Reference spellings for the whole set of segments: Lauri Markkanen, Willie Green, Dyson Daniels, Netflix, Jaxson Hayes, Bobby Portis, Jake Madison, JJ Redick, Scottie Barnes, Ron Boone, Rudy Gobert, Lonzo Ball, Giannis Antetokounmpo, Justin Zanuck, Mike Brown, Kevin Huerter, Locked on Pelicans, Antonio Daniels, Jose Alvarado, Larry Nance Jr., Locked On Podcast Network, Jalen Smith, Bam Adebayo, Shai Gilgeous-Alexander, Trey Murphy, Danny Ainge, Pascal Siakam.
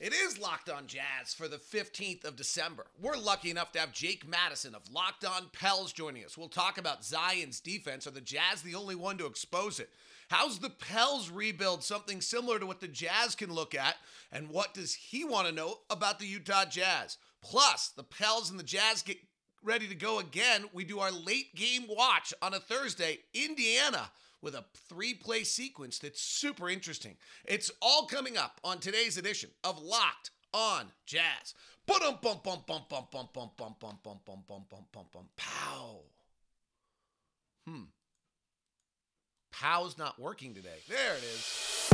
It is Locked on Jazz for the 15th of December. We're lucky enough to have Jake Madison of Locked on Pels joining us. We'll talk about Zion's defense. Are the Jazz the only one to expose it? How's the Pels rebuild something similar to what the Jazz can look at? And what does he want to know about the Utah Jazz? Plus, the Pels and the Jazz get ready to go again. We do our late game watch on a Thursday, Indiana, with a three-play sequence that's super interesting. It's all coming up on today's edition of Locked on Jazz. Pow. Pow's not working today. There it is.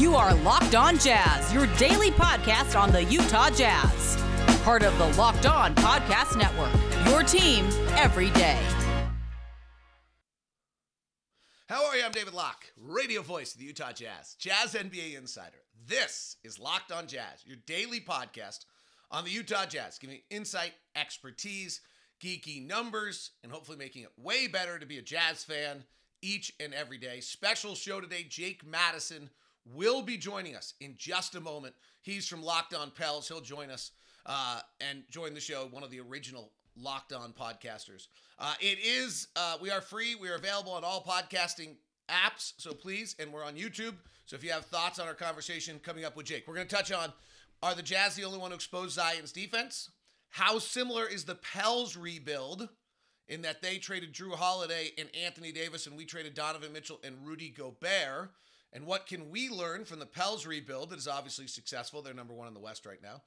You are Locked on Jazz, your daily podcast on the Utah Jazz. Part of the Locked on Podcast Network, your team every day. How are you? I'm David Locke, radio voice of the Utah Jazz, Jazz NBA Insider. This is Locked on Jazz, your daily podcast on the Utah Jazz, giving insight, expertise, geeky numbers, and hopefully making it way better to be a Jazz fan each and every day. Special show today, Jake Madison will be joining us in just a moment. He's from Locked on Pels. He'll join us and join the show, one of the original Locked on podcasters. We are free. We are available on all podcasting apps. So please, and we're on YouTube. So if you have thoughts on our conversation coming up with Jake, we're going to touch on, are the Jazz the only one to expose Zion's defense? How similar is the Pels rebuild in that they traded Jrue Holiday and Anthony Davis, and we traded Donovan Mitchell and Rudy Gobert? And what can we learn from the Pels rebuild that is obviously successful? They're number one in the West right now.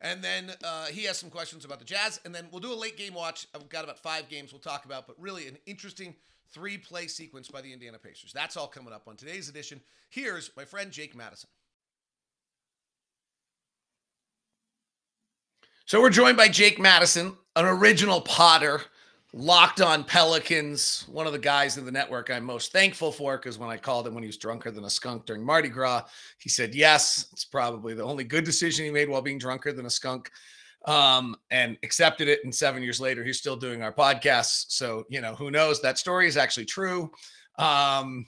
And then he has some questions about the Jazz. And then we'll do a late game watch. I've got about five games we'll talk about, but really an interesting three-play sequence by the Indiana Pacers. That's all coming up on today's edition. Here's my friend Jake Madison. So we're joined by Jake Madison, an original Potter, Locked on Pelicans, one of the guys in the network I'm most thankful for, because when I called him when he was drunker than a skunk during Mardi Gras, he said yes. It's probably the only good decision he made while being drunker than a skunk, and accepted it. And 7 years later, he's still doing our podcasts. So, you know, who knows? That story is actually true. And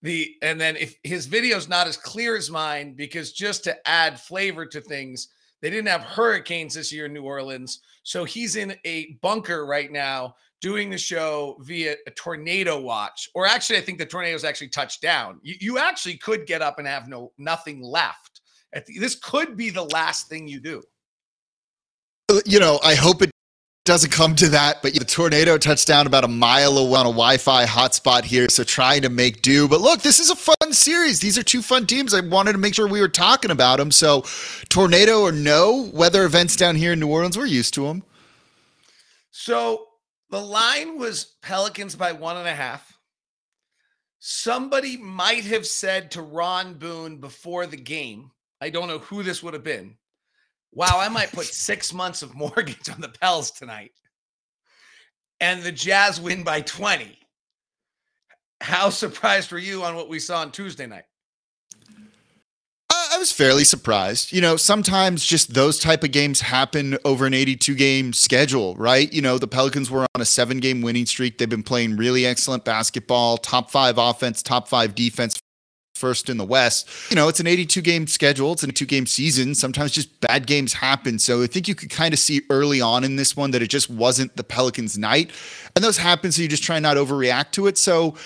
then if his video's not as clear as mine, because just to add flavor to things, they didn't have hurricanes this year in New Orleans. So he's in a bunker right now doing the show via a tornado watch. Or actually, I think the tornado's actually touched down. You actually could get up and have nothing left. This could be the last thing you do. You know, I hope it doesn't come to that, but the tornado touched down about a mile away on a Wi-Fi hotspot here, so trying to make do. But look, this is a fun series. These are two fun teams. I wanted to make sure we were talking about them. So tornado or no, weather events down here in New Orleans, we're used to them. So the line was Pelicans by 1.5. Somebody might have said to Ron Boone before the game, I don't know who this would have been, wow, I might put 6 months of mortgage on the Pels tonight. And the Jazz win by 20. How surprised were you on what we saw on Tuesday night? I was fairly surprised. You know, sometimes just those type of games happen over an 82-game schedule, right? You know, the Pelicans were on a 7-game winning streak. They've been playing really excellent basketball, top 5 offense, top 5 defense. First in the West. You know, it's an 82-game schedule. It's an 82-game season. Sometimes just bad games happen. So I think you could kind of see early on in this one that it just wasn't the Pelicans' night. And those happen, so you just try not to overreact to it. So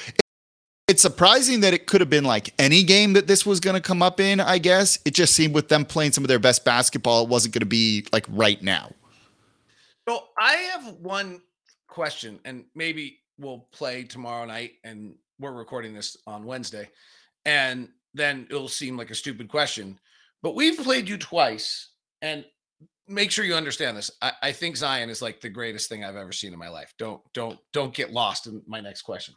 it's surprising that it could have been like any game that this was going to come up in, I guess. It just seemed with them playing some of their best basketball, it wasn't going to be like right now. So I have one question, and maybe we'll play tomorrow night, and we're recording this on Wednesday. And then it'll seem like a stupid question, but we've played you twice, and make sure you understand this. I think Zion is like the greatest thing I've ever seen in my life. Don't get lost in my next question.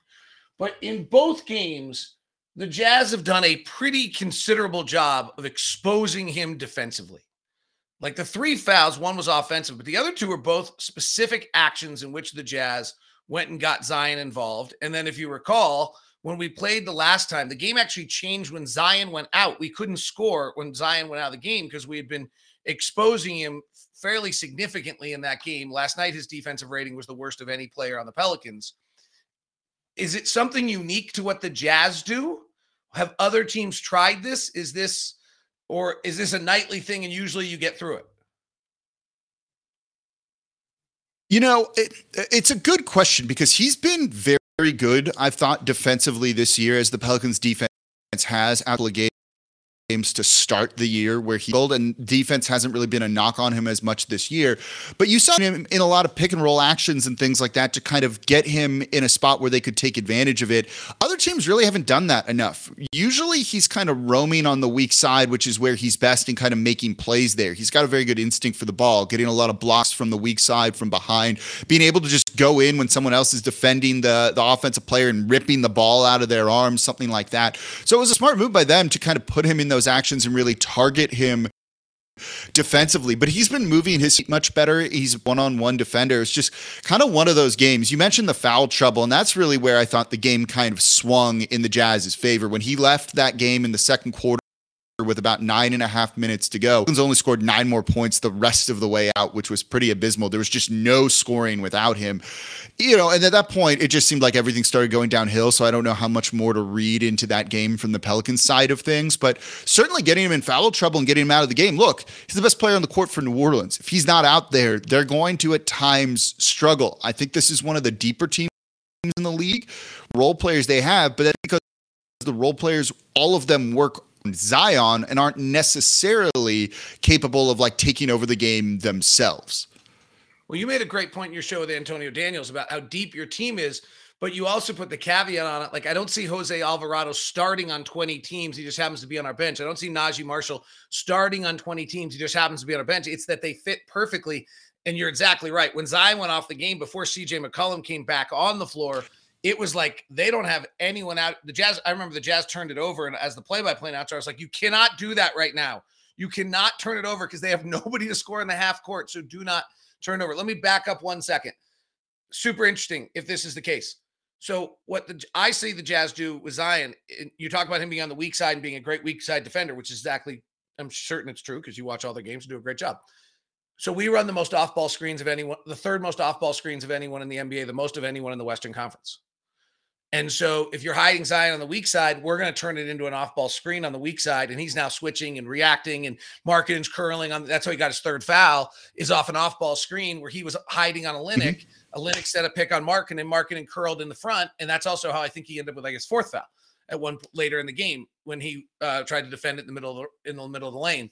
But in both games, the Jazz have done a pretty considerable job of exposing him defensively. Like the 3 fouls, one was offensive, but the other 2 were both specific actions in which the Jazz went and got Zion involved. And then if you recall, when we played the last time, the game actually changed when Zion went out. We couldn't score when Zion went out of the game because we had been exposing him fairly significantly in that game. Last night, his defensive rating was the worst of any player on the Pelicans. Is it something unique to what the Jazz do? Have other teams tried this? Is this Or is this a nightly thing and usually you get through it? You know, it's a good question because he's been very, very good, I've thought, defensively this year, as the Pelicans defense has out of games to start the year where he rolled, and defense hasn't really been a knock on him as much this year. But you saw him in a lot of pick and roll actions and things like that to kind of get him in a spot where they could take advantage of it. Other teams really haven't done that enough. Usually he's kind of roaming on the weak side, which is where he's best, and kind of making plays there. He's got a very good instinct for the ball, getting a lot of blocks from the weak side, from behind, being able to just go in when someone else is defending the offensive player and ripping the ball out of their arms, something like that. So it was a smart move by them to kind of put him in those actions and really target him defensively. But he's been moving his feet much better. He's a one-on-one defender. It's just kind of one of those games. You mentioned the foul trouble, and that's really where I thought the game kind of swung in the Jazz's favor. When he left that game in the second quarter with about 9.5 minutes to go, Pelicans only scored 9 more points the rest of the way out, which was pretty abysmal. There was just no scoring without him. You know, and at that point, it just seemed like everything started going downhill, so I don't know how much more to read into that game from the Pelicans side of things, but certainly getting him in foul trouble and getting him out of the game. Look, he's the best player on the court for New Orleans. If he's not out there, they're going to at times struggle. I think this is one of the deeper teams in the league, role players they have, but that's because the role players, all of them work Zion and aren't necessarily capable of like taking over the game themselves. Well, you made a great point in your show with Antonio Daniels about how deep your team is, but you also put the caveat on it. Like, I don't see Jose Alvarado starting on 20 teams. He just happens to be on our bench. I don't see Najee Marshall starting on 20 teams. He just happens to be on our bench. It's that they fit perfectly. And you're exactly right. When Zion went off the game before CJ McCollum came back on the floor, it was like they don't have anyone out. The Jazz, I remember the Jazz turned it over, and as the play-by-play announcer, I was like, you cannot do that right now. You cannot turn it over because they have nobody to score in the half court, so do not turn it over. Let me back up 1 second. Super interesting if this is the case. So what I see the Jazz do with Zion, you talk about him being on the weak side and being a great weak side defender, which is exactly, I'm certain it's true because you watch all their games and do a great job. So we run the most off-ball screens of anyone, the third most off-ball screens of anyone in the NBA, the most of anyone in the Western Conference. And so if you're hiding Zion on the weak side, we're going to turn it into an off-ball screen on the weak side, and he's now switching and reacting, and Markkanen's curling on. That's how he got his third foul, is off an off-ball screen where he was hiding on Olynyk. Olynyk set a pick on Markkanen, and Markkanen curled in the front, and that's also how I think he ended up with like his fourth foul at one later in the game when he tried to defend it in the middle of the lane.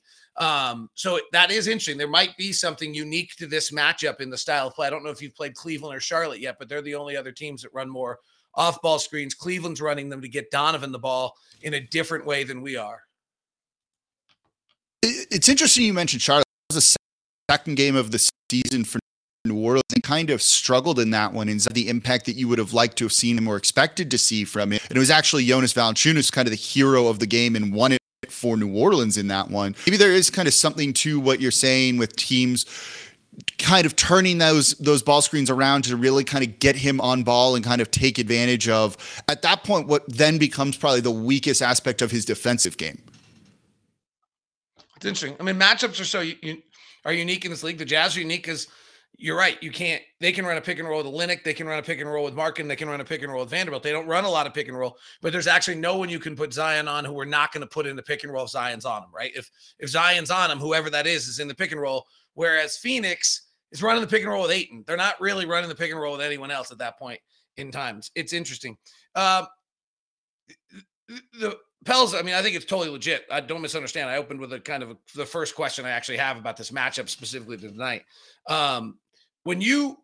So that is interesting. There might be something unique to this matchup in the style of play. I don't know if you've played Cleveland or Charlotte yet, but they're the only other teams that run more off-ball screens. Cleveland's running them to get Donovan the ball in a different way than we are. It's interesting you mentioned Charlotte. That was the second game of the season for New Orleans. They kind of struggled in that one, and the impact that you would have liked to have seen him or expected to see from him. And it was actually Jonas Valanciunas, kind of the hero of the game, and won it for New Orleans in that one. Maybe there is kind of something to what you're saying with teams kind of turning those ball screens around to really kind of get him on ball and kind of take advantage of, at that point, what then becomes probably the weakest aspect of his defensive game. It's interesting. I mean, matchups are are unique in this league. The Jazz are unique because you're right. They can run a pick and roll with Olynyk. They can run a pick and roll with Markkanen. They can run a pick and roll with Vanderbilt. They don't run a lot of pick and roll, but there's actually no one you can put Zion on who we're not going to put in the pick and roll if Zion's on him, right? If Zion's on him, whoever that is in the pick and roll. Whereas Phoenix is running the pick and roll with Ayton. They're not really running the pick and roll with anyone else at that point in time. It's interesting. The Pels, I mean, I think it's totally legit. I don't misunderstand. I opened with the first question I actually have about this matchup specifically tonight. When you're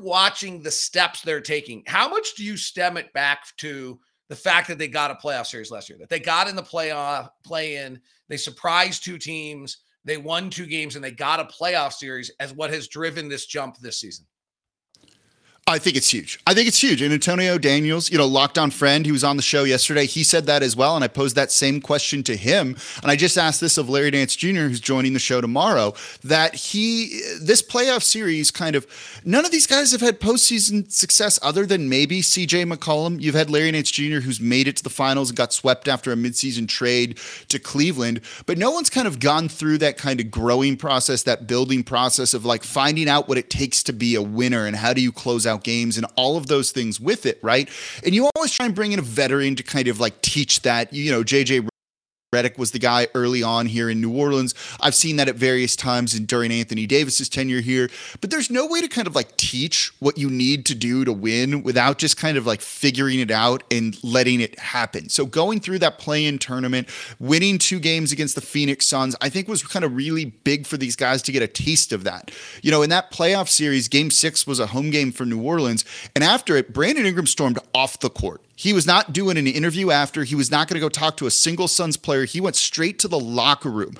watching the steps they're taking, how much do you stem it back to the fact that they got a playoff series last year, that they got in the play-in, they surprised 2 teams, they won 2 games, and they got a playoff series as what has driven this jump this season? I think it's huge. And Antonio Daniels, Locked On Friend, he was on the show yesterday. He said that as well, and I posed that same question to him. And I just asked this of Larry Nance Jr., who's joining the show tomorrow, that this playoff series none of these guys have had postseason success other than maybe CJ McCollum. You've had Larry Nance Jr., who's made it to the finals and got swept after a midseason trade to Cleveland. But no one's kind of gone through that kind of growing process, that building process of like finding out what it takes to be a winner and how do you close out games and all of those things with it, right? And you always try and bring in a veteran to kind of like teach that, JJ Redick was the guy early on here in New Orleans. I've seen that at various times and during Anthony Davis's tenure here, but there's no way to kind of like teach what you need to do to win without just kind of like figuring it out and letting it happen. So going through that play-in tournament, winning 2 games against the Phoenix Suns, I think was kind of really big for these guys to get a taste of that. You know, in that playoff series, Game 6 was a home game for New Orleans. And after it, Brandon Ingram stormed off the court. He was not doing an interview after. He was not going to go talk to a single Suns player. He went straight to the locker room.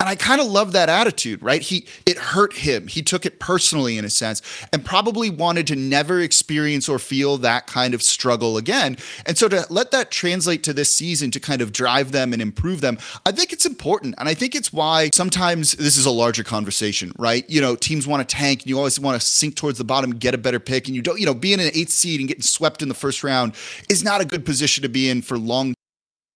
And I kind of love that attitude, right? It hurt him. He took it personally in a sense and probably wanted to never experience or feel that kind of struggle again. And so to let that translate to this season to kind of drive them and improve them, I think it's important. And I think it's why sometimes this is a larger conversation, right? You know, teams want to tank and you always want to sink towards the bottom, get a better pick. And you don't, you know, being an 8th seed and getting swept in the first round is not a good position to be in for long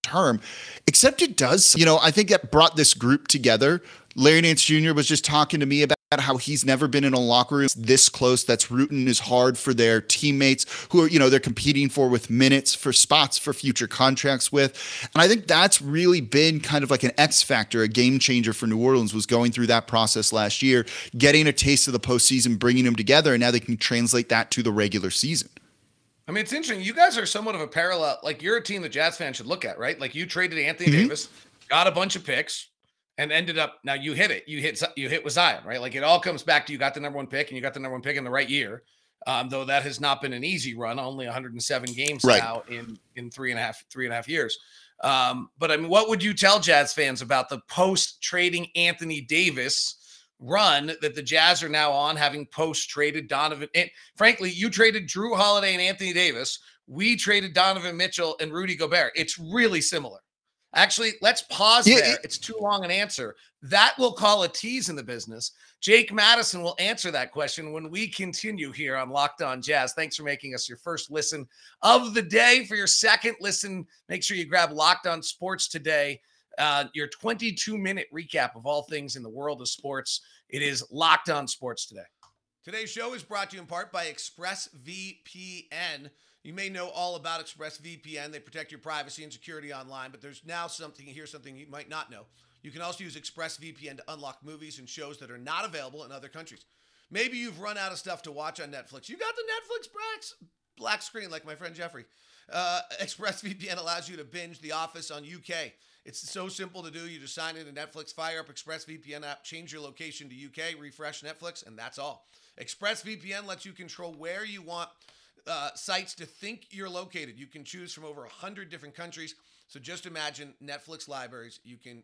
term, except it does. You know, I think that brought this group together. Larry Nance Jr. was just talking to me about how he's never been in a locker room this close that's rooting as hard for their teammates who are, you know, they're competing for with minutes, for spots, for future contracts with. And I think that's really been kind of like an X factor, a game changer for New Orleans, was going through that process last year, getting a taste of the postseason, bringing them together, and now they can translate that to the regular season. I mean, it's interesting. You guys are somewhat of a parallel. Like, you're a team that Jazz fans should look at, right? Like, you traded Anthony Davis, got a bunch of picks, and ended up. Now you hit it. You hit with Zion, right? Like, it all comes back to you got the #1 pick, and you got the #1 pick in the right year. Though that has not been an easy run. Only 107 games now in three and a half years. But I mean, what would you tell Jazz fans about the post trading Anthony Davis run that the Jazz are now on, having post-traded Donovan? And frankly, you traded Jrue Holiday and Anthony Davis. We traded Donovan Mitchell and Rudy Gobert. It's really similar. Actually, let's pause there. It's too long an answer. That we'll call a tease in the business. Jake Madison will answer that question when we continue here on Locked On Jazz. Thanks for making us your first listen of the day. For your second listen, make sure you grab Locked On Sports Today, your 22-minute recap of all things in the world of sports. It is Locked On Sports Today. Today's show is brought to you in part by ExpressVPN. You may know all about ExpressVPN. They protect your privacy and security online, but there's now something you might not know. You can also use ExpressVPN to unlock movies and shows that are not available in other countries. Maybe you've run out of stuff to watch on Netflix. You got the Netflix black screen like my friend Jeffrey. ExpressVPN allows you to binge The Office on UK. It's so simple to do. You just sign into Netflix, fire up ExpressVPN app, change your location to UK, refresh Netflix, and that's all. ExpressVPN lets you control where you want sites to think you're located. You can choose from over 100 different countries. So just imagine Netflix libraries you could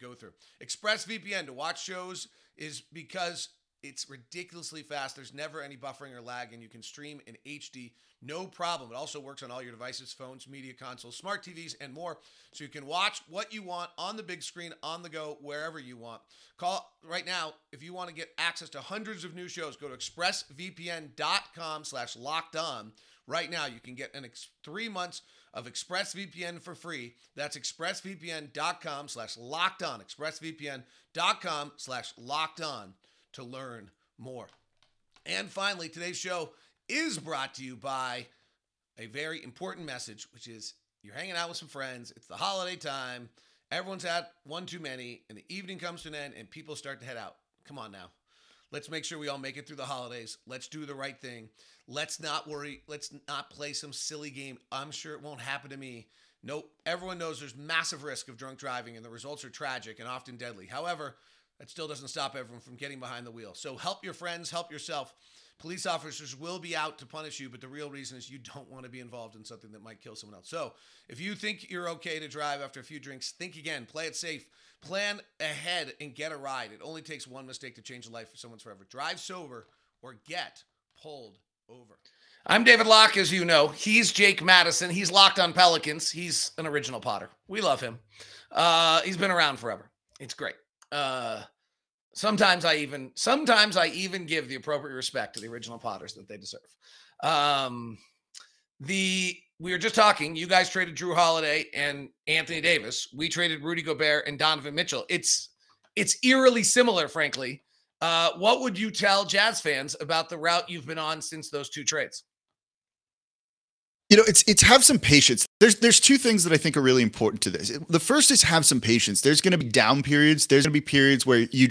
go through. ExpressVPN to watch shows is because it's ridiculously fast. There's never any buffering or lag, and you can stream in HD, no problem. It also works on all your devices, phones, media consoles, smart TVs, and more. So you can watch what you want on the big screen, on the go, wherever you want. Call right now if you want to get access to hundreds of new shows. Go to expressvpn.com/lockedon. Right now, you can get 3 months of ExpressVPN for free. That's expressvpn.com/lockedon. expressvpn.com/lockedon. to learn more. And finally, today's show is brought to you by a very important message, which is you're hanging out with some friends. It's the holiday time. Everyone's had one too many, and the evening comes to an end, and people start to head out. Come on now. Let's make sure we all make it through the holidays. Let's do the right thing. Let's not worry. Let's not play some silly game. I'm sure it won't happen to me. Nope. Everyone knows there's massive risk of drunk driving, and the results are tragic and often deadly. However, that still doesn't stop everyone from getting behind the wheel. So help your friends, help yourself. Police officers will be out to punish you, but the real reason is you don't want to be involved in something that might kill someone else. So if you think you're okay to drive after a few drinks, think again, play it safe, plan ahead, and get a ride. It only takes one mistake to change the life of someone's forever. Drive sober or get pulled over. I'm David Locke, as you know. He's Jake Madison. He's Locked On Pelicans. He's an original Potter. We love him. He's been around forever. It's great. Sometimes I even give the appropriate respect to the original Potters that they deserve. We were just talking, you guys traded Jrue Holiday and Anthony Davis. We traded Rudy Gobert and Donovan Mitchell. It's eerily similar, frankly. What would you tell Jazz fans about the route you've been on since those 2 trades? You know, it's have some patience. There's two things that I think are really important to this. The first is have some patience. There's going to be down periods. There's going to be periods where you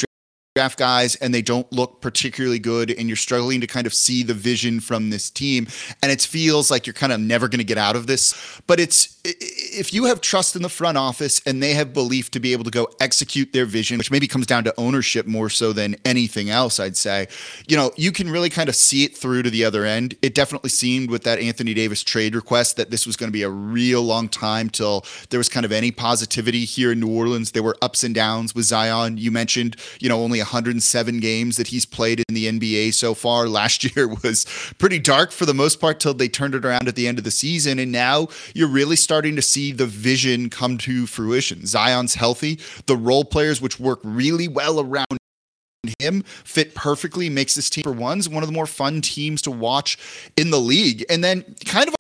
draft guys and they don't look particularly good and you're struggling to kind of see the vision from this team. And it feels like you're kind of never going to get out of this. But it's if you have trust in the front office and they have belief to be able to go execute their vision, which maybe comes down to ownership more so than anything else, I'd say, you know, you can really kind of see it through to the other end. It definitely seemed with that Anthony Davis trade request that this was going to be a real long time till there was kind of any positivity here in New Orleans. There were ups and downs with Zion. You mentioned, you know, only 107 games that he's played in the NBA so far. Last year was pretty dark for the most part till they turned it around at the end of the season. And now you're really starting to see the vision come to fruition. Zion's healthy. The role players, which work really well around him, fit perfectly, makes this team for one of the more fun teams to watch in the league. And then kind of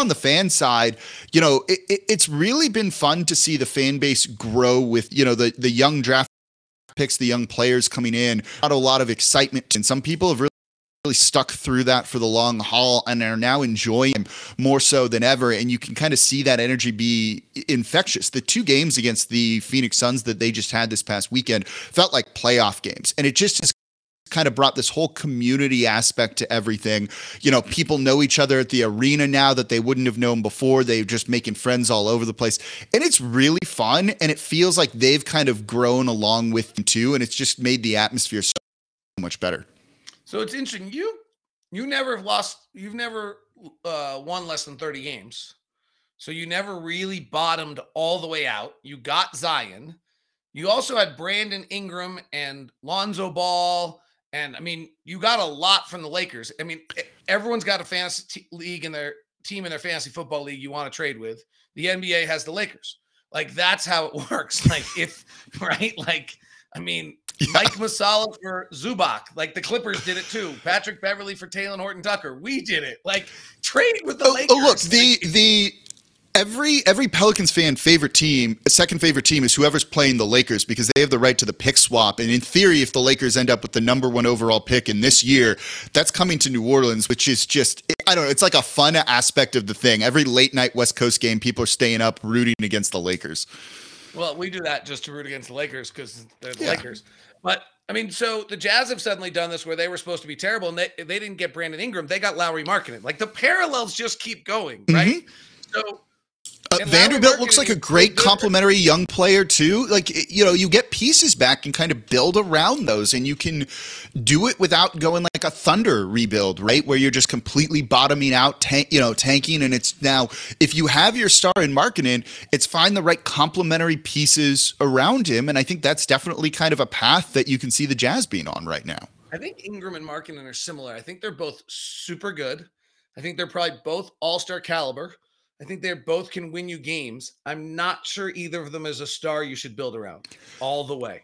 on the fan side, you know, it's really been fun to see the fan base grow with, you know, the young draft picks, the young players coming in, not a lot of excitement. And some people have really stuck through that for the long haul and are now enjoying him more so than ever. And you can kind of see that energy be infectious. The two games against the Phoenix Suns that they just had this past weekend felt like playoff games. And it just has kind of brought this whole community aspect to everything. You know, people know each other at the arena now that they wouldn't have known before. They're just making friends all over the place. And it's really fun. And it feels like they've kind of grown along with them too. And it's just made the atmosphere so much better. So it's interesting. You never have lost. You've never won less than 30 games. So you never really bottomed all the way out. You got Zion. You also had Brandon Ingram and Lonzo Ball. And I mean, you got a lot from the Lakers. I mean, everyone's got a fantasy league in their team in their fantasy football league you want to trade with. The NBA has the Lakers. Like, that's how it works. Like, if right, like, I mean, yeah. Mike Muscala for Zubac. Like, the Clippers did it too. Patrick Beverly for Talen Horton-Tucker. We did it. Like, trade with the Lakers. Oh, look, the every Pelicans fan favorite team, second favorite team is whoever's playing the Lakers because they have the right to the pick swap. And in theory, if the Lakers end up with the number one overall pick in this year, that's coming to New Orleans, which is just, I don't know, it's like a fun aspect of the thing. Every late night West Coast game, people are staying up rooting against the Lakers. Well, we do that just to root against the Lakers because they're the Lakers. But, I mean, so the Jazz have suddenly done this where they were supposed to be terrible, and they didn't get Brandon Ingram. They got Lauri Markkanen. Like, the parallels just keep going, right? So Vanderbilt looks like a great complimentary young player, too. Like, you know, you get pieces back and kind of build around those, and you can do it without going like a Thunder rebuild, right, where you're just completely bottoming out, tanking, and it's now, if you have your star in Markkanen, it's find the right complimentary pieces around him, and I think that's definitely kind of a path that you can see the Jazz being on right now. I think Ingram and Markkanen are similar. I think they're both super good. I think they're probably both all-star caliber. I think they both can win you games. I'm not sure either of them is a star you should build around all the way.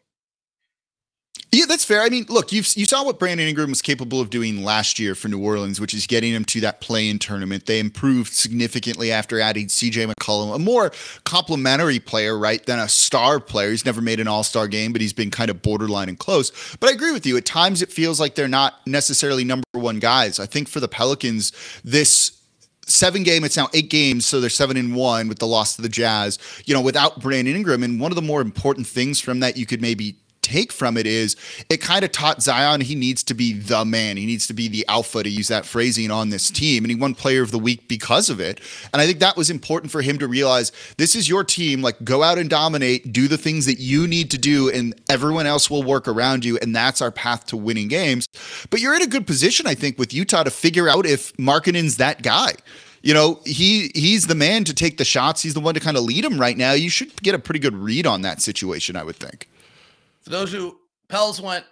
Yeah, that's fair. I mean, look, you saw what Brandon Ingram was capable of doing last year for New Orleans, which is getting him to that play-in tournament. They improved significantly after adding CJ McCollum, a more complimentary player, right, than a star player. He's never made an all-star game, but he's been kind of borderline and close. But I agree with you. At times it feels like they're not necessarily number one guys. I think for the Pelicans, this – 7-game, it's now 8 games, so they're 7-1 with the loss to the Jazz, you know, without Brandon Ingram. And one of the more important things from that you could maybe take from it is it kind of taught Zion he needs to be the man. He needs to be the alpha, to use that phrasing, on this team. And he won player of the week because of it. And I think that was important for him to realize this is your team. Like, go out and dominate, do the things that you need to do, and everyone else will work around you. And that's our path to winning games. But you're in a good position, I think, with Utah to figure out if Markkanen's that guy. You know, he's the man to take the shots. He's the one to kind of lead him right now. You should get a pretty good read on that situation, I would think. For those who Pels went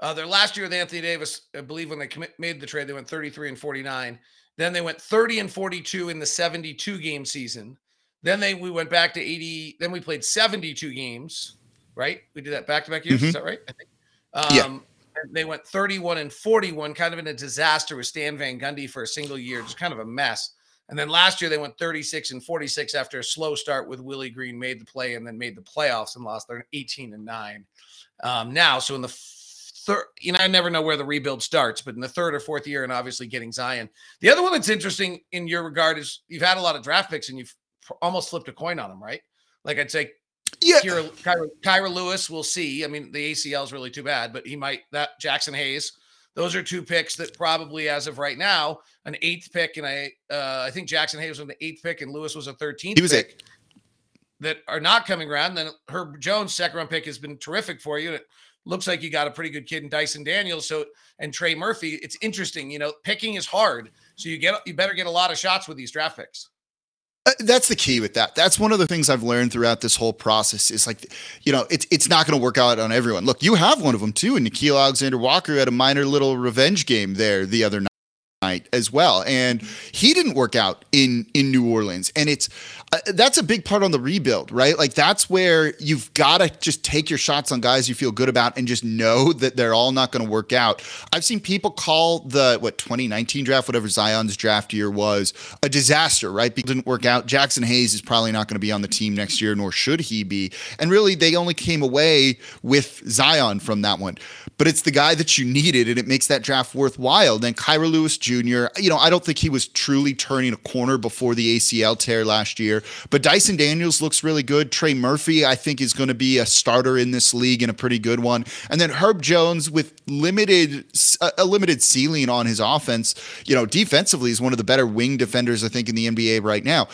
their last year with Anthony Davis, I believe when they made the trade, they went 33-49. Then they went 30-42 in the 72-game season. Then we went back to 80. Then we played 72 games, right? We did that back-to-back years. Is that right? I think. And they went 31-41, kind of in a disaster with Stan Van Gundy for a single year, just kind of a mess. And then last year they went 36-46 after a slow start with Willie Green, made the play, and then made the playoffs and lost. They're 18-9. Now, so in the I never know where the rebuild starts, but in the third or fourth year, and obviously getting Zion. The other one that's interesting in your regard is you've had a lot of draft picks and you've almost flipped a coin on them, right? Like I'd say, yeah, Kyra Lewis, we'll see. I mean, the ACL is really too bad, but he might, that Jaxson Hayes. Those are two picks that probably, as of right now, an eighth pick, and I think Jaxson Hayes was an eighth pick, and Lewis was a 13th. He was pick. It. That are not coming around. Then Herb Jones, second round pick, has been terrific for you. It looks like you got a pretty good kid in Dyson Daniels. So and Trey Murphy. It's interesting, you know, picking is hard. So you better get a lot of shots with these draft picks. That's the key with that. That's one of the things I've learned throughout this whole process is, like, you know, it's not going to work out on everyone. Look, you have one of them too, and Nickeil Alexander-Walker had a minor little revenge game there the other night as well, and he didn't work out in New Orleans. And it's that's a big part on the rebuild, right? Like, that's where you've got to just take your shots on guys you feel good about and just know that they're all not going to work out. I've seen people call the 2019 draft, whatever Zion's draft year was, a disaster, right? Because it didn't work out. Jaxson Hayes is probably not going to be on the team next year, nor should he be. And really, they only came away with Zion from that one. But it's the guy that you needed, and it makes that draft worthwhile. Then Kyra Lewis Jr., you know, I don't think he was truly turning a corner before the ACL tear last year, but Dyson Daniels looks really good. Trey Murphy, I think, is going to be a starter in this league and a pretty good one. And then Herb Jones with a limited ceiling on his offense, you know, defensively is one of the better wing defenders, I think, in the NBA right now.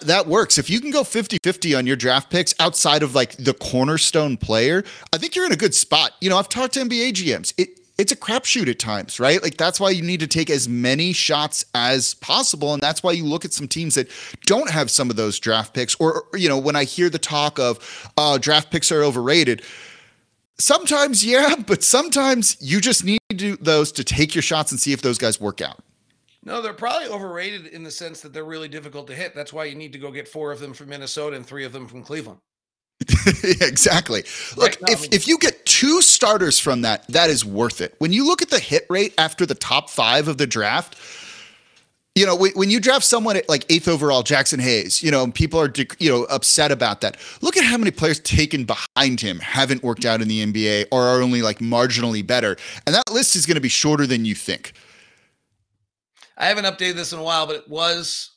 That works. If you can go 50-50 on your draft picks outside of, like, the cornerstone player, I think you're in a good spot. You know, I've talked to NBA GMs. It's a crapshoot at times, right? Like, that's why you need to take as many shots as possible. And that's why you look at some teams that don't have some of those draft picks. Or, you know, when I hear the talk of draft picks are overrated, sometimes, yeah, but sometimes you just need to do those to take your shots and see if those guys work out. No, they're probably overrated in the sense that they're really difficult to hit. That's why you need to go get 4 of them from Minnesota and 3 of them from Cleveland. Exactly. Look, if you get 2 starters from that is worth it. When you look at the hit rate after the top 5 of the draft, you know, when you draft someone at, like, 8th overall, Jaxson Hayes, you know, and people are, you know, upset about that. Look at how many players taken behind him haven't worked out in the NBA or are only, like, marginally better. And that list is going to be shorter than you think. I haven't updated this in a while, but it was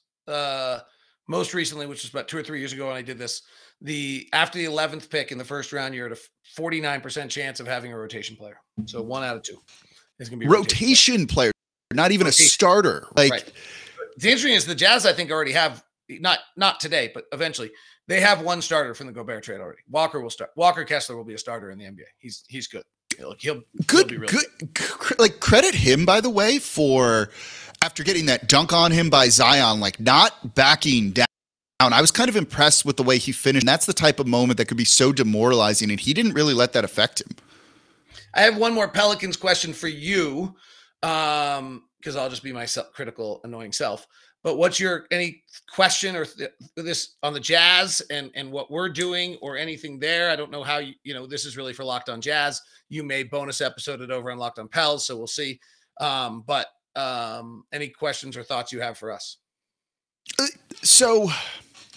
most recently, which was about 2 or 3 years ago when I did this. After the 11th pick in the first round, you're at a 49% chance of having a rotation player. So 1 out of 2 is going to be rotation player, not even rotation. A starter. Like, right. The interesting is the Jazz, I think, already have not today, but eventually they have 1 starter from the Gobert trade already. Walker will start. Walker Kessler will be a starter in the NBA. He's good. He'll be really good. Like, credit him, by the way, for after getting that dunk on him by Zion, like, not backing down. I was kind of impressed with the way he finished. And that's the type of moment that could be so demoralizing, and he didn't really let that affect him. I have one more Pelicans question for you, because I'll just be my critical, annoying self. But what's any question or this on the Jazz and what we're doing or anything there? I don't know how you know, this is really for Locked on Jazz. You may bonus episode it over on Locked on Pels, so we'll see. But any questions or thoughts you have for us? So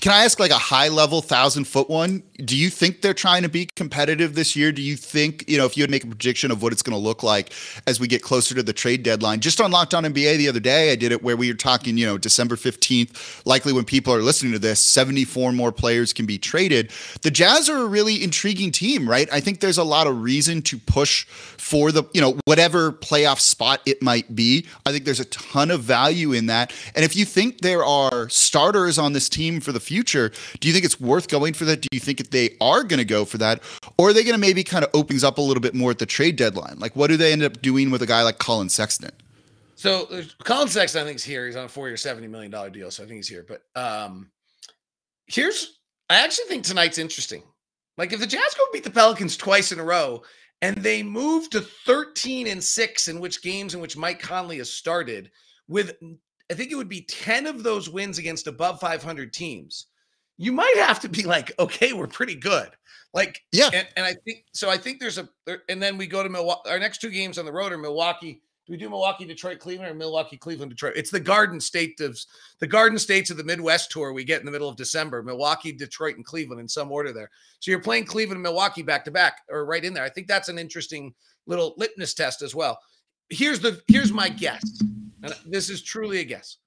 can I ask, like, a high-level 1,000-foot one? Do you think they're trying to be competitive this year? Do you think, you know, if you would make a prediction of what it's going to look like as we get closer to the trade deadline? Just on Locked On NBA the other day, I did it where we were talking, you know, December 15th, likely when people are listening to this, 74 more players can be traded. The Jazz are a really intriguing team, right? I think there's a lot of reason to push for the, you know, whatever playoff spot it might be. I think there's a ton of value in that. And if you think there are starters on this team for the future, do you think it's worth going for that? Do you think they are going to go for that, or are they going to maybe kind of opens up a little bit more at the trade deadline? Like, what do they end up doing with a guy like Colin Sexton? So Colin Sexton, I think, is here. He's on a 4-year, $70 million deal, so I think he's here. But I actually think tonight's interesting. Like, if the Jazz go beat the Pelicans twice in a row and they move to 13-6 in which games in which Mike Conley has started with, I think it would be 10 of those wins against above 500 teams. You might have to be like, okay, we're pretty good. Like, yeah. And I think there's and then we go to Milwaukee. Our next 2 games on the road are Milwaukee Do we do Milwaukee, Detroit, Cleveland, or Milwaukee, Cleveland, Detroit? It's the Garden States of the Midwest tour we get in the middle of December. Milwaukee, Detroit, and Cleveland in some order there. So you're playing Cleveland and Milwaukee back-to-back or right in there. I think that's an interesting little litmus test as well. Here's my guess. And this is truly a guess.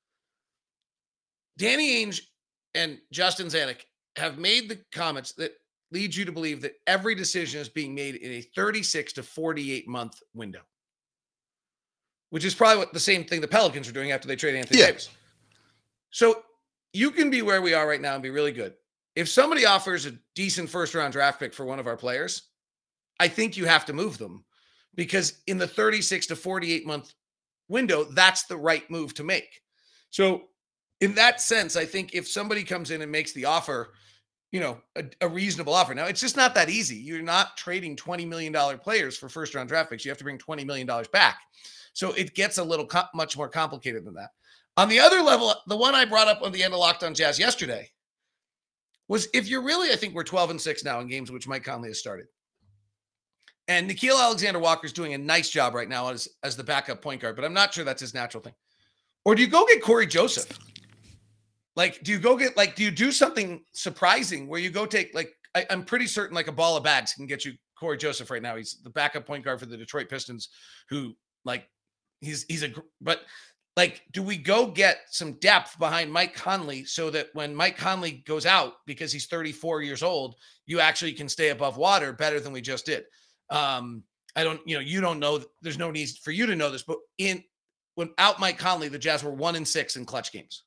Danny Ainge and Justin Zanuck have made the comments that lead you to believe that every decision is being made in a 36 to 48 month window, which is probably the same thing the Pelicans are doing after they trade Anthony Davis. So you can be where we are right now and be really good. If somebody offers a decent first round draft pick for one of our players, I think you have to move them, because in the 36 to 48 month window, that's the right move to make. So in that sense, I think if somebody comes in and makes the offer, you know, a reasonable offer. Now, it's just not that easy. You're not trading $20 million players for first-round draft picks. You have to bring $20 million back. So it gets a little much more complicated than that. On the other level, the one I brought up on the end of Locked on Jazz yesterday was, if you're really, I think we're 12-6 now in games which Mike Conley has started. And Nickeil Alexander-Walker is doing a nice job right now as the backup point guard, but I'm not sure that's his natural thing. Or do you go get Corey Joseph? Like, do you go get, like, do you do something surprising where you go take, like, I'm pretty certain, like, a ball of bags can get you Corey Joseph right now. He's the backup point guard for the Detroit Pistons, who, like, do we go get some depth behind Mike Conley so that when Mike Conley goes out, because he's 34 years old, you actually can stay above water better than we just did? You don't know, there's no need for you to know this, but without Mike Conley, the Jazz were 1-6 in clutch games.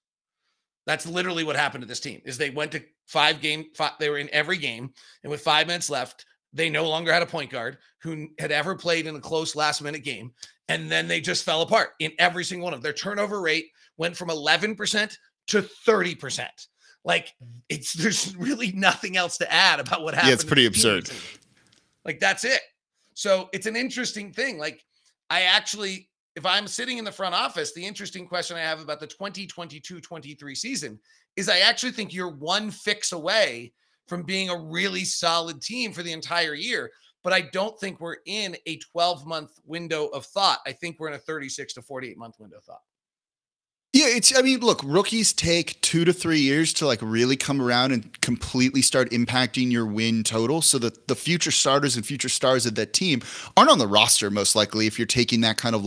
That's literally what happened to this team. Is they went to five, they were in every game, and with 5 minutes left, they no longer had a point guard who had ever played in a close last-minute game, and then they just fell apart in every single one of them. Their turnover rate went from 11% to 30%. Like, there's really nothing else to add about what happened. Yeah, it's pretty absurd. Like, that's it. So it's an interesting thing. Like, if I'm sitting in the front office, the interesting question I have about the 2022-23 season is, I actually think you're one fix away from being a really solid team for the entire year, but I don't think we're in a 12-month window of thought. I think we're in a 36 to 48-month window of thought. Yeah, look, rookies take 2 to 3 years to, like, really come around and completely start impacting your win total, so that the future starters and future stars of that team aren't on the roster, most likely, if you're taking that kind of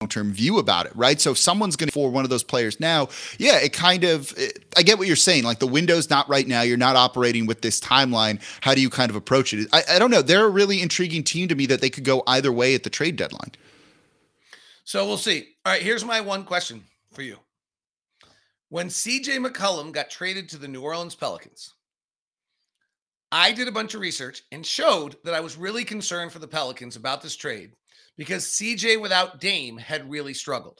long-term view about it, right? So if someone's going to for one of those players now, I get what you're saying. Like, the window's not right now. You're not operating with this timeline. How do you kind of approach it? I don't know. They're a really intriguing team to me that they could go either way at the trade deadline. So we'll see. All right, here's my one question for you. When CJ McCollum got traded to the New Orleans Pelicans, I did a bunch of research and showed that I was really concerned for the Pelicans about this trade, because CJ without Dame had really struggled.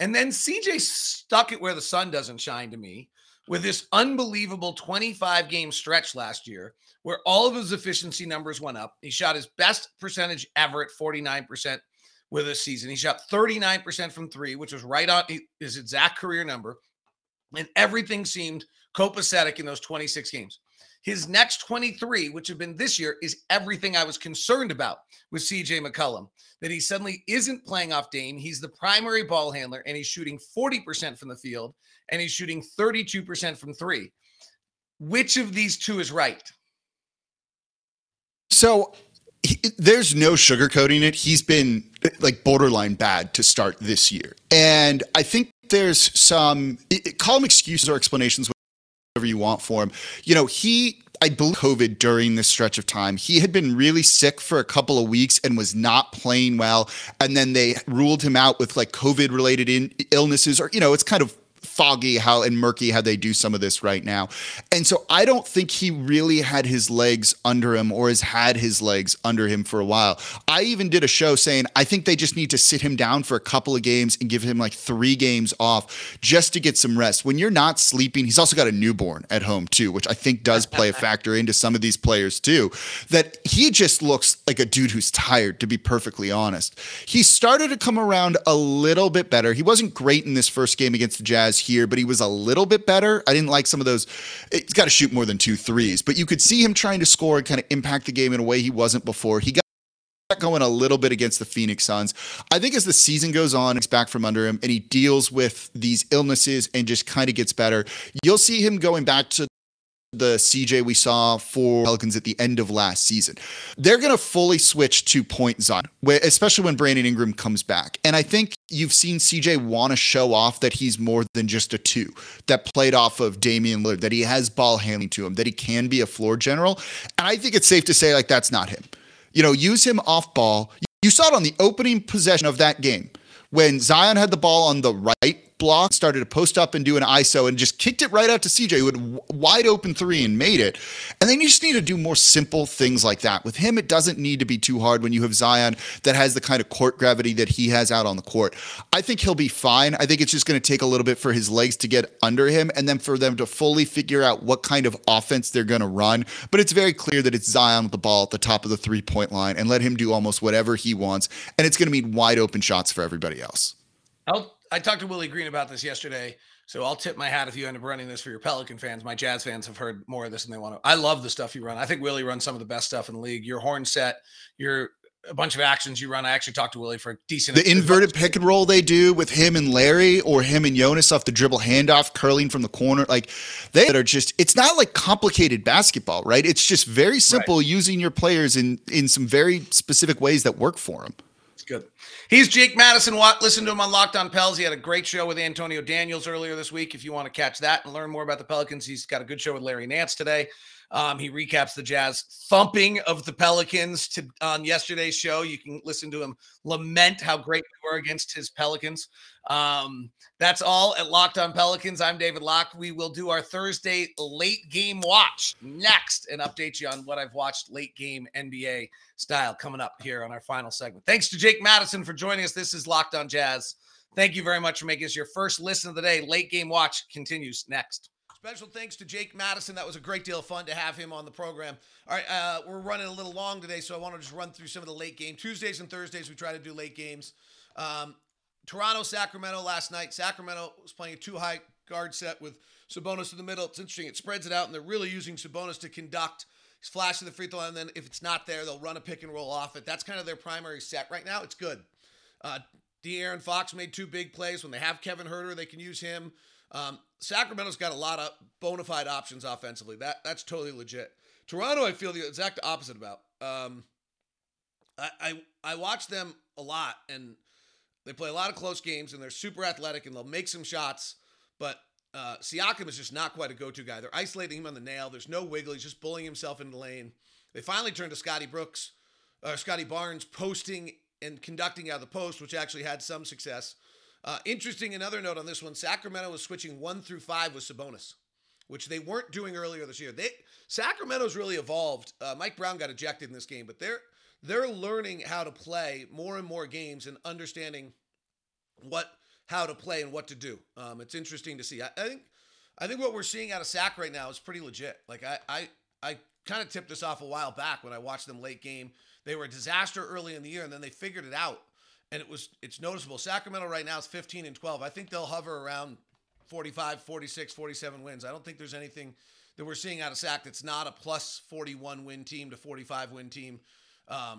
And then CJ stuck it where the sun doesn't shine to me with this unbelievable 25-game stretch last year where all of his efficiency numbers went up. He shot his best percentage ever at 49% with this season. He shot 39% from three, which was right on his exact career number. And everything seemed copacetic in those 26 games. His next 23, which have been this year, is everything I was concerned about with CJ McCollum, that he suddenly isn't playing off Dame. He's the primary ball handler, and he's shooting 40% from the field, and he's shooting 32% from three. Which of these two is right? So there's no sugarcoating it. He's been, like, borderline bad to start this year. And I think there's some – call them excuses or explanations – whatever you want for him. You know, I believe COVID during this stretch of time, he had been really sick for a couple of weeks and was not playing well. And then they ruled him out with, like, COVID related illnesses, or, you know, it's kind of foggy and murky how they do some of this right now. And so I don't think he really had his legs under him, or has had his legs under him for a while. I even did a show saying, I think they just need to sit him down for a couple of games and give him like 3 games off just to get some rest. When you're not sleeping, he's also got a newborn at home too, which I think does play a factor into some of these players too, that he just looks like a dude who's tired, to be perfectly honest. He started to come around a little bit better. He wasn't great in this first game against the Jazz here, but he was a little bit better. I didn't like some of those. He's got to shoot more than 2 threes, but you could see him trying to score and kind of impact the game in a way he wasn't before. He got going a little bit against the Phoenix Suns. I think as the season goes on, it's back from under him and he deals with these illnesses and just kind of gets better. You'll see him going back to the CJ we saw for Pelicans at the end of last season. They're going to fully switch to point Zion, especially when Brandon Ingram comes back. And I think you've seen CJ want to show off that he's more than just a two that played off of Damian Lillard, that he has ball handling to him, that he can be a floor general. And I think it's safe to say, like, that's not him. You know, use him off ball. You saw it on the opening possession of that game when Zion had the ball on the right block, started to post up and do an ISO and just kicked it right out to CJ, who had wide open three and made it. And then you just need to do more simple things like that. With him, it doesn't need to be too hard when you have Zion that has the kind of court gravity that he has out on the court. I think he'll be fine. I think it's just going to take a little bit for his legs to get under him and then for them to fully figure out what kind of offense they're going to run. But it's very clear that it's Zion with the ball at the top of the three-point line and let him do almost whatever he wants. And it's going to mean wide open shots for everybody else. I talked to Willie Green about this yesterday, so I'll tip my hat if you end up running this for your Pelican fans. My Jazz fans have heard more of this than they want to. I love the stuff you run. I think Willie runs some of the best stuff in the league. Your horn set, your a bunch of actions you run. I actually talked to Willie for a decent. The inverted pick and roll they do with him and Larry or him and Jonas off the dribble handoff, curling from the corner. Like they are just, it's not like complicated basketball, right? It's just very simple, right? Using your players in some very specific ways that work for them. Good. He's Jake Madison. Listen to him on Locked on Pels. He had a great show with Antonio Daniels earlier this week. If you want to catch that and learn more about the Pelicans, he's got a good show with Larry Nance today. He recaps the Jazz thumping of the Pelicans on yesterday's show. You can listen to him lament how great we were against his Pelicans. That's all at Locked on Pelicans. I'm David Locke. We will do our Thursday late game watch next and update you on what I've watched late game NBA style coming up here on our final segment. Thanks to Jake Madison for joining us. This is Locked on Jazz. Thank you very much for making us your first listen of the day. Late game watch continues next. Special thanks to Jake Madison. That was a great deal of fun to have him on the program. All right, we're running a little long today, so I want to just run through some of the late game. Tuesdays and Thursdays, we try to do late games. Toronto, Sacramento last night. Sacramento was playing a two-high guard set with Sabonis in the middle. It's interesting. It spreads it out, and they're really using Sabonis to conduct. He's flashing the free throw, and then if it's not there, they'll run a pick and roll off it. That's kind of their primary set. Right now, it's good. De'Aaron Fox made two big plays. When they have Kevin Huerter, they can use him. Sacramento's got a lot of bona fide options offensively. That's totally legit. Toronto, I feel the exact opposite about. I watch them a lot, and they play a lot of close games, and they're super athletic, and they'll make some shots. But Siakam is just not quite a go-to guy. They're isolating him on the nail. There's no wiggle. He's just bullying himself into the lane. They finally turned to Scottie Barnes posting and conducting out of the post, which actually had some success. Interesting, another note on this one, Sacramento was switching 1 through 5 with Sabonis, which they weren't doing earlier this year. Sacramento's really evolved. Mike Brown got ejected in this game, but they're learning how to play more and more games and understanding how to play and what to do. It's interesting to see. I think what we're seeing out of Sac right now is pretty legit. Like I kind of tipped this off a while back when I watched them late game. They were a disaster early in the year, and then they figured it out. And it's noticeable. Sacramento right now is 15-12. I think they'll hover around 45, 46, 47 wins. I don't think there's anything that we're seeing out of Sac that's not a plus 41 win team to 45 win team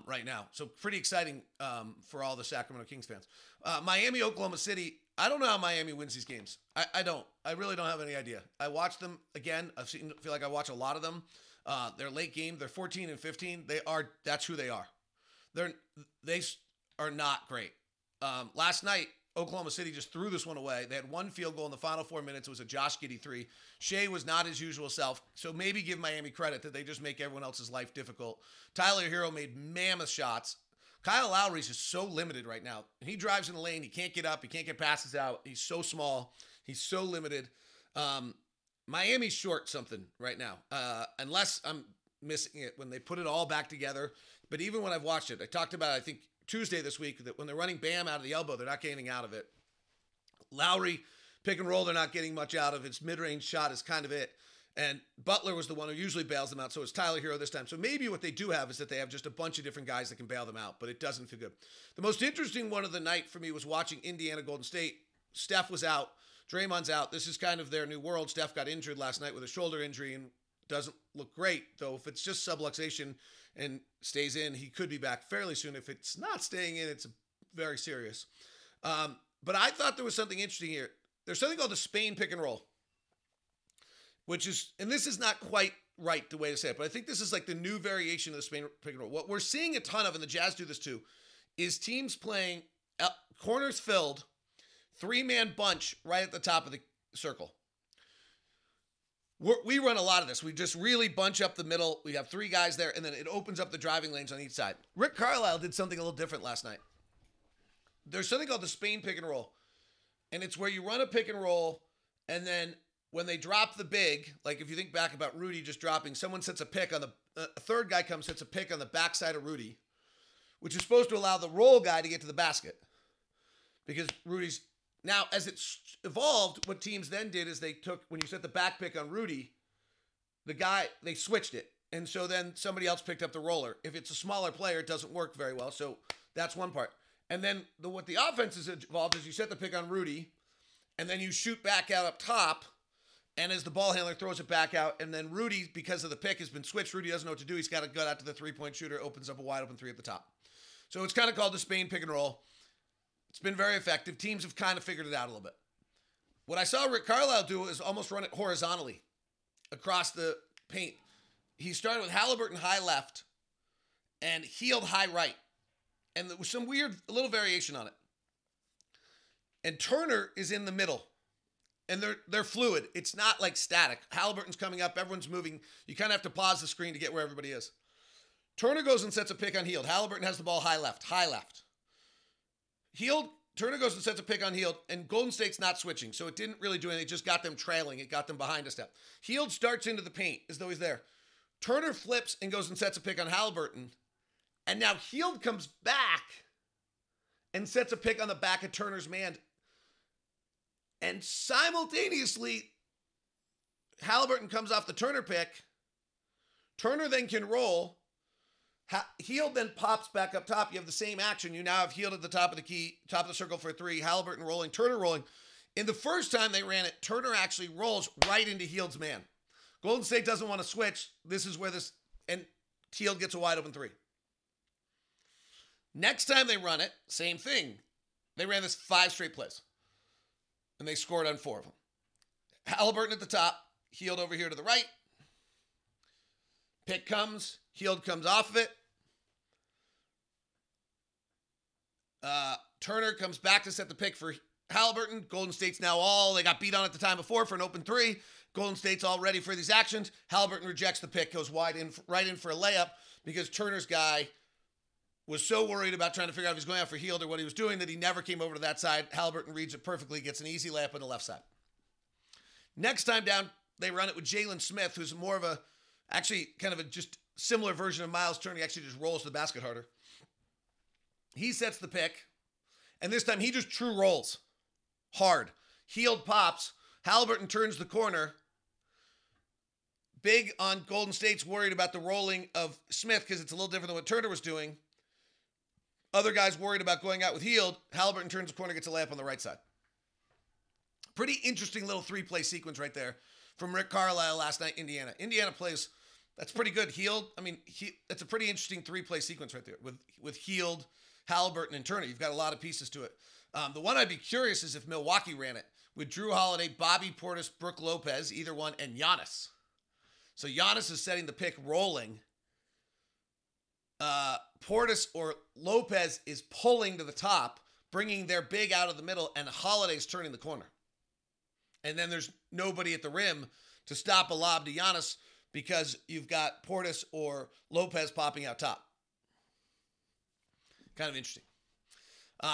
right now. So pretty exciting for all the Sacramento Kings fans. Miami, Oklahoma City. I don't know how Miami wins these games. I don't. I really don't have any idea. I watch them again. I feel like I watch a lot of them. They're late game. They're 14-15. That's who they are. They are not great. Last night, Oklahoma City just threw this one away. They had one field goal in the final 4 minutes. It was a Josh Giddey three. Shea was not his usual self, so maybe give Miami credit that they just make everyone else's life difficult. Tyler Herro made mammoth shots. Kyle Lowry's just so limited right now. He drives in the lane. He can't get up. He can't get passes out. He's so small. He's so limited. Miami's short something right now, unless I'm missing it when they put it all back together. But even when I've watched it, I talked about it, I think, Tuesday this week, that when they're running Bam out of the elbow, they're not getting out of it. Lowry, pick and roll, they're not getting much out of it. It's mid-range shot is kind of it. And Butler was the one who usually bails them out, so it's Tyler Herro this time. So maybe what they do have is that they have just a bunch of different guys that can bail them out, but it doesn't feel good. The most interesting one of the night for me was watching Indiana Golden State. Steph was out. Draymond's out. This is kind of their new world. Steph got injured last night with a shoulder injury, and doesn't look great, though. If it's just subluxation and stays in, he could be back fairly soon. If it's not staying in, it's very serious. But I thought there was something interesting here. There's something called the Spain pick and roll, which is, and this is not quite right the way to say it, but I think this is like the new variation of the Spain pick and roll. What we're seeing a ton of, and the Jazz do this too, is teams playing corners filled, three-man bunch right at the top of the circle. We run a lot of this. We just really bunch up the middle. We have three guys there, and then it opens up the driving lanes on each side. Rick Carlisle did something a little different last night. There's something called the Spain pick and roll, and it's where you run a pick and roll, and then when they drop the big, like if you think back about Rudy just dropping, someone sets a pick on a third guy comes, sets a pick on the backside of Rudy, which is supposed to allow the roll guy to get to the basket because Rudy's... Now, as it's evolved, what teams then did is they took, when you set the back pick on Rudy, they switched it. And so then somebody else picked up the roller. If it's a smaller player, it doesn't work very well. So that's one part. And then what the offense has evolved is you set the pick on Rudy, and then you shoot back out up top, and as the ball handler throws it back out, and then Rudy, because of the pick, has been switched. Rudy doesn't know what to do. He's got to gut out to the three-point shooter, opens up a wide-open three at the top. So it's kind of called the Spain pick and roll. It's been very effective. Teams have kind of figured it out a little bit. What I saw Rick Carlisle do is almost run it horizontally across the paint. He started with Haliburton high left and Hield high right. And there was some weird little variation on it. And Turner is in the middle. And they're fluid. It's not like static. Haliburton's coming up. Everyone's moving. You kind of have to pause the screen to get where everybody is. Turner goes and sets a pick on Hield. Haliburton has the ball high left. Turner goes and sets a pick on Hield, and Golden State's not switching, so it didn't really do anything. It just got them trailing. It got them behind a step. Hield starts into the paint as though he's there. Turner flips and goes and sets a pick on Haliburton, and now Hield comes back and sets a pick on the back of Turner's man, and simultaneously, Haliburton comes off the Turner pick. Turner then can roll. Hield then pops back up top. You have the same action. You now have Hield at the top of the key, top of the circle for three, Haliburton rolling, Turner rolling. In the first time they ran it, Turner actually rolls right into Hield's man. Golden State doesn't want to switch. This is where this, and Hield gets a wide open three. Next time they run it, same thing. They ran this five straight plays, and they scored on four of them. Haliburton at the top, Hield over here to the right. Pick comes, Hield comes off of it. Turner comes back to set the pick for Haliburton. Golden State's now they got beat on at the time before for an open three. Golden State's all ready for these actions. Haliburton rejects the pick, goes wide in, right in for a layup because Turner's guy was so worried about trying to figure out if he's going out for Hield or what he was doing that he never came over to that side. Haliburton reads it perfectly, gets an easy layup on the left side. Next time down, they run it with Jalen Smith, who's more of a, actually, kind of a just similar version of Miles Turner. He actually just rolls to the basket harder. He sets the pick, and this time he just true rolls hard. Hield pops. Haliburton turns the corner. Big on Golden State's worried about the rolling of Smith because it's a little different than what Turner was doing. Other guys worried about going out with Hield. Haliburton turns the corner, gets a layup on the right side. Pretty interesting little three-play sequence right there from Rick Carlisle last night, Indiana. Indiana plays, that's pretty good. Hield, I mean, it's a pretty interesting three-play sequence right there with Hield, Haliburton, and Turner. You've got a lot of pieces to it. The one I'd be curious is if Milwaukee ran it with Jrue Holiday, Bobby Portis, Brooke Lopez, either one, and Giannis. So Giannis is setting the pick rolling. Portis or Lopez is pulling to the top, bringing their big out of the middle, and Holiday's turning the corner. And then there's nobody at the rim to stop a lob to Giannis because you've got Portis or Lopez popping out top. Kind of interesting.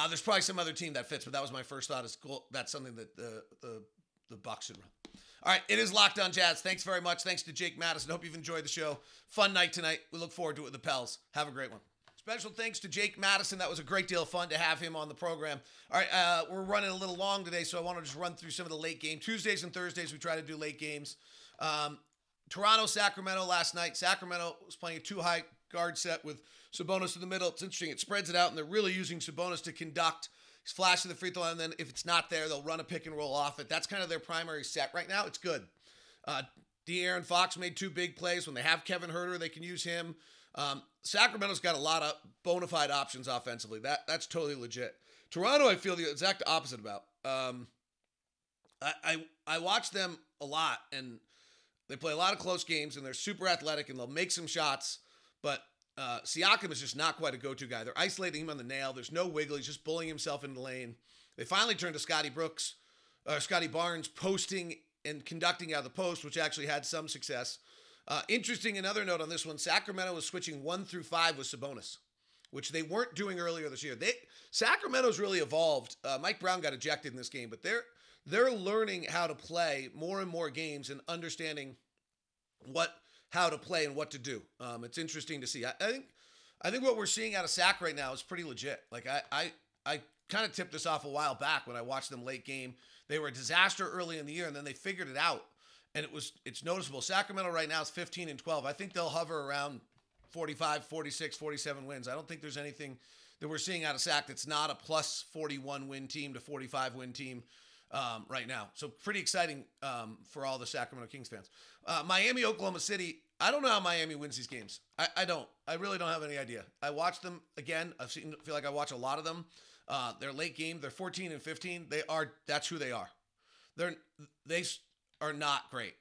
There's probably some other team that fits, but that was my first thought. Is cool. That's something that the Bucks should run. All right, it is Locked on Jazz. Thanks very much. Thanks to Jake Madison. Hope you've enjoyed the show. Fun night tonight. We look forward to it with the Pels. Have a great one. Special thanks to Jake Madison. That was a great deal of fun to have him on the program. All right, we're running a little long today, so I want to just run through some of the late game. Tuesdays and Thursdays, we try to do late games. Toronto, Sacramento last night. Sacramento was playing a two-high guard set with Sabonis in the middle. It's interesting. It spreads it out, and they're really using Sabonis to conduct. He's flashing the free throw, and then if it's not there, they'll run a pick and roll off it. That's kind of their primary set right now. It's good. De'Aaron Fox made two big plays. When they have Kevin Huerter, they can use him. Sacramento's got a lot of bona fide options offensively. That's totally legit. Toronto, I feel the exact opposite about. I watch them a lot, and they play a lot of close games, and they're super athletic, and they'll make some shots, but Siakam is just not quite a go-to guy. They're isolating him on the nail. There's no wiggle. He's just bullying himself into the lane. They finally turned to Scottie Barnes posting and conducting out of the post, which actually had some success. Interesting, another note on this one, Sacramento was switching 1 through 5 with Sabonis, which they weren't doing earlier this year. Sacramento's really evolved. Mike Brown got ejected in this game, but they're learning how to play more and more games and understanding how to play and what to do. It's interesting to see. I think what we're seeing out of Sac right now is pretty legit. Like I kind of tipped this off a while back when I watched them late game. They were a disaster early in the year, and then they figured it out, and it's noticeable. Sacramento right now is 15-12. I think they'll hover around 45, 46, 47 wins. I don't think there's anything that we're seeing out of Sac that's not a plus 41 win team to 45 win team right now. So pretty exciting for all the Sacramento Kings fans. Miami, Oklahoma City. I don't know how Miami wins these games. I don't. I really don't have any idea. I watch them again. Feel like I watch a lot of them. Their late game, they're 14-15. That's who they are. They are not great.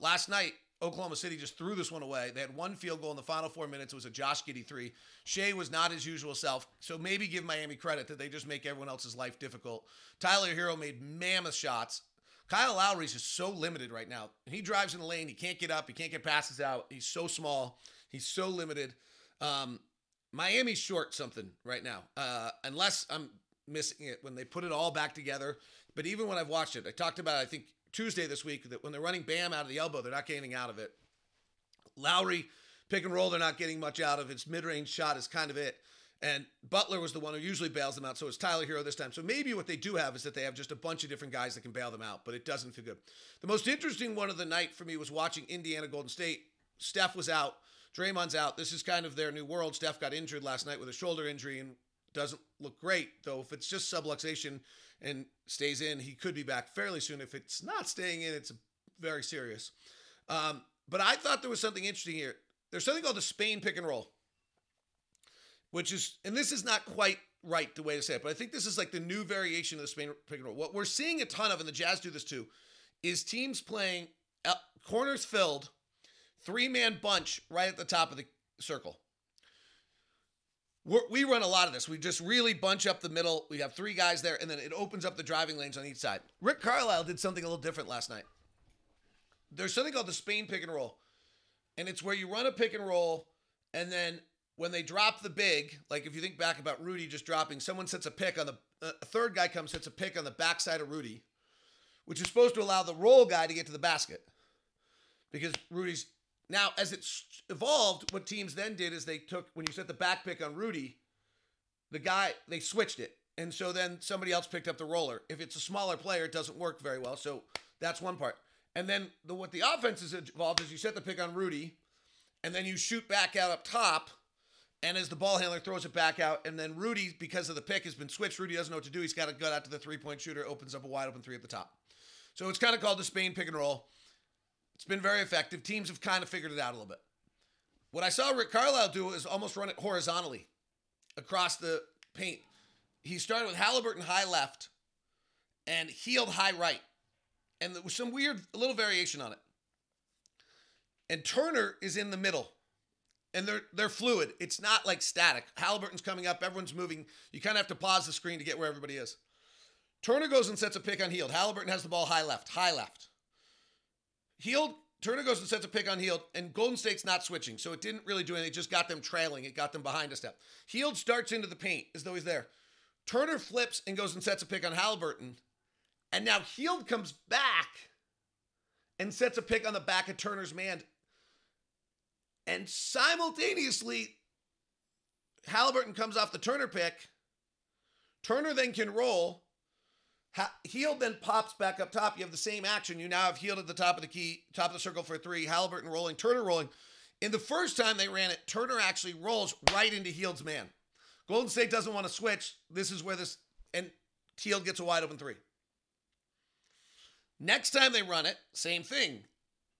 Last night, Oklahoma City just threw this one away. They had one field goal in the final 4 minutes. It was a Josh Giddey 3. Shea was not his usual self, so maybe give Miami credit that they just make everyone else's life difficult. Tyler Herro made mammoth shots. Kyle Lowry's just so limited right now. He drives in the lane. He can't get up. He can't get passes out. He's so small. He's so limited. Miami's short something right now, unless I'm missing it when they put it all back together. But even when I've watched it, I talked about, I think, Tuesday this week, that when they're running Bam out of the elbow, they're not getting out of it. Lowry, pick and roll, they're not getting much out of. Its mid-range shot is kind of it. And Butler was the one who usually bails them out, so it's Tyler Herro this time. So maybe what they do have is that they have just a bunch of different guys that can bail them out, but it doesn't feel good. The most interesting one of the night for me was watching Indiana Golden State. Steph was out. Draymond's out. This is kind of their new world. Steph got injured last night with a shoulder injury and doesn't look great, though if it's just subluxation and stays in, he could be back fairly soon. If it's not staying in, it's very serious. But I thought there was something interesting here. There's something called the Spain pick and roll, which is, and this is not quite right the way to say it, but I think this is like the new variation of the Spain pick and roll. What we're seeing a ton of, and the Jazz do this too, is teams playing corners filled, three-man bunch right at the top of the circle. We run a lot of this. We just really bunch up the middle. We have three guys there, and then it opens up the driving lanes on each side. Rick Carlisle did something a little different last night. There's something called the Spain pick and roll, and it's where you run a pick and roll, and then when they drop the big, like if you think back about Rudy just dropping, someone sets a pick on a third guy comes, sets a pick on the backside of Rudy, which is supposed to allow the roll guy to get to the basket because Rudy's... Now, as it's evolved, what teams then did is they took, when you set the back pick on Rudy, they switched it. And so then somebody else picked up the roller. If it's a smaller player, it doesn't work very well. So that's one part. And then what the offense has evolved is you set the pick on Rudy, and then you shoot back out up top. And as the ball handler throws it back out, and then Rudy, because of the pick, has been switched. Rudy doesn't know what to do. He's got to gut out to the three-point shooter, opens up a wide open three at the top. So it's kind of called the Spain pick and roll. It's been very effective. Teams have kind of figured it out a little bit. What I saw Rick Carlisle do is almost run it horizontally across the paint. He started with Haliburton high left and Hield high right. And there was some weird little variation on it. And Turner is in the middle. And they're fluid. It's not like static. Haliburton's coming up. Everyone's moving. You kind of have to pause the screen to get where everybody is. Turner goes and sets a pick on Hield. Haliburton has the ball high left. Turner goes and sets a pick on Hield, and Golden State's not switching, so it didn't really do anything. It just got them trailing. It got them behind a step. Hield starts into the paint as though he's there. Turner flips and goes and sets a pick on Haliburton, and now Hield comes back and sets a pick on the back of Turner's man, and simultaneously, Haliburton comes off the Turner pick. Turner then can roll. Hield then pops back up top. You have the same action. You now have Hield at the top of the key, top of the circle for three. Haliburton rolling, Turner rolling. In the first time they ran it, Turner actually rolls right into Hield's man. Golden State doesn't want to switch. This is where this, and Hield gets a wide open three. Next time they run it, same thing.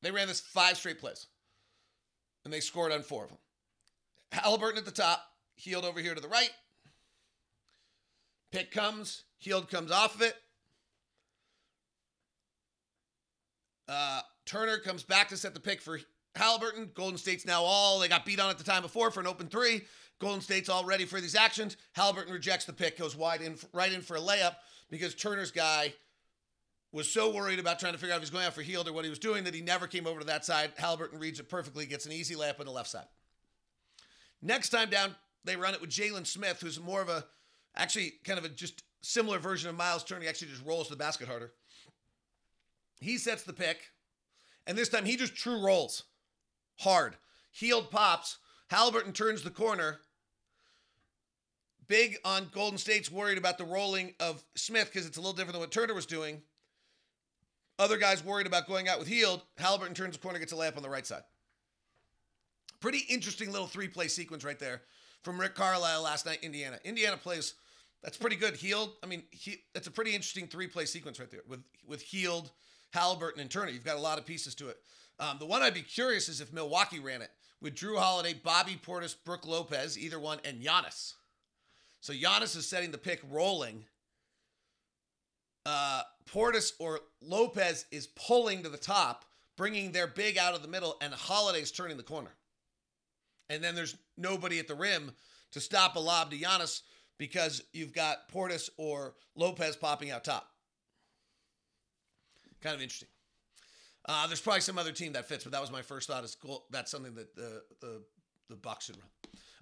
They ran this 5 straight plays, and they scored on 4 of them. Haliburton at the top, Hield over here to the right. Pick comes, Hield comes off of it. Turner comes back to set the pick for Haliburton. Golden State's now all, they got beat on at the time before for an open 3. Golden State's all ready for these actions. Haliburton rejects the pick, goes wide in, right in for a layup because Turner's guy was so worried about trying to figure out if he's going out for Hield or what he was doing that he never came over to that side. Haliburton reads it perfectly, gets an easy layup on the left side. Next time down, they run it with Jalen Smith, who's more of a, actually kind of a just similar version of Miles Turner. He actually just rolls to the basket harder. He sets the pick, and this time he just true rolls hard. Hield pops. Haliburton turns the corner. Big on Golden State's worried about the rolling of Smith because it's a little different than what Turner was doing. Other guys worried about going out with Hield. Haliburton turns the corner, gets a layup on the right side. Pretty interesting little 3-play sequence right there from Rick Carlisle last night, Indiana. Indiana plays, that's pretty good. Hield, I mean, that's a pretty interesting 3-play sequence right there with Hield, Haliburton, and Turner. You've got a lot of pieces to it. The one I'd be curious is if Milwaukee ran it with Jrue Holiday, Bobby Portis, Brooke Lopez, either one, and Giannis. So Giannis is setting the pick rolling. Portis or Lopez is pulling to the top, bringing their big out of the middle, and Holiday's turning the corner. And then there's nobody at the rim to stop a lob to Giannis because you've got Portis or Lopez popping out top. Kind of interesting. There's probably some other team that fits, but that was my first thought. Is cool. That's something that the Bucks should run.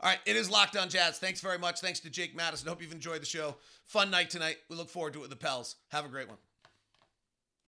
All right, it is Locked On Jazz. Thanks very much. Thanks to Jake Madison. Hope you've enjoyed the show. Fun night tonight. We look forward to it with the Pels. Have a great one.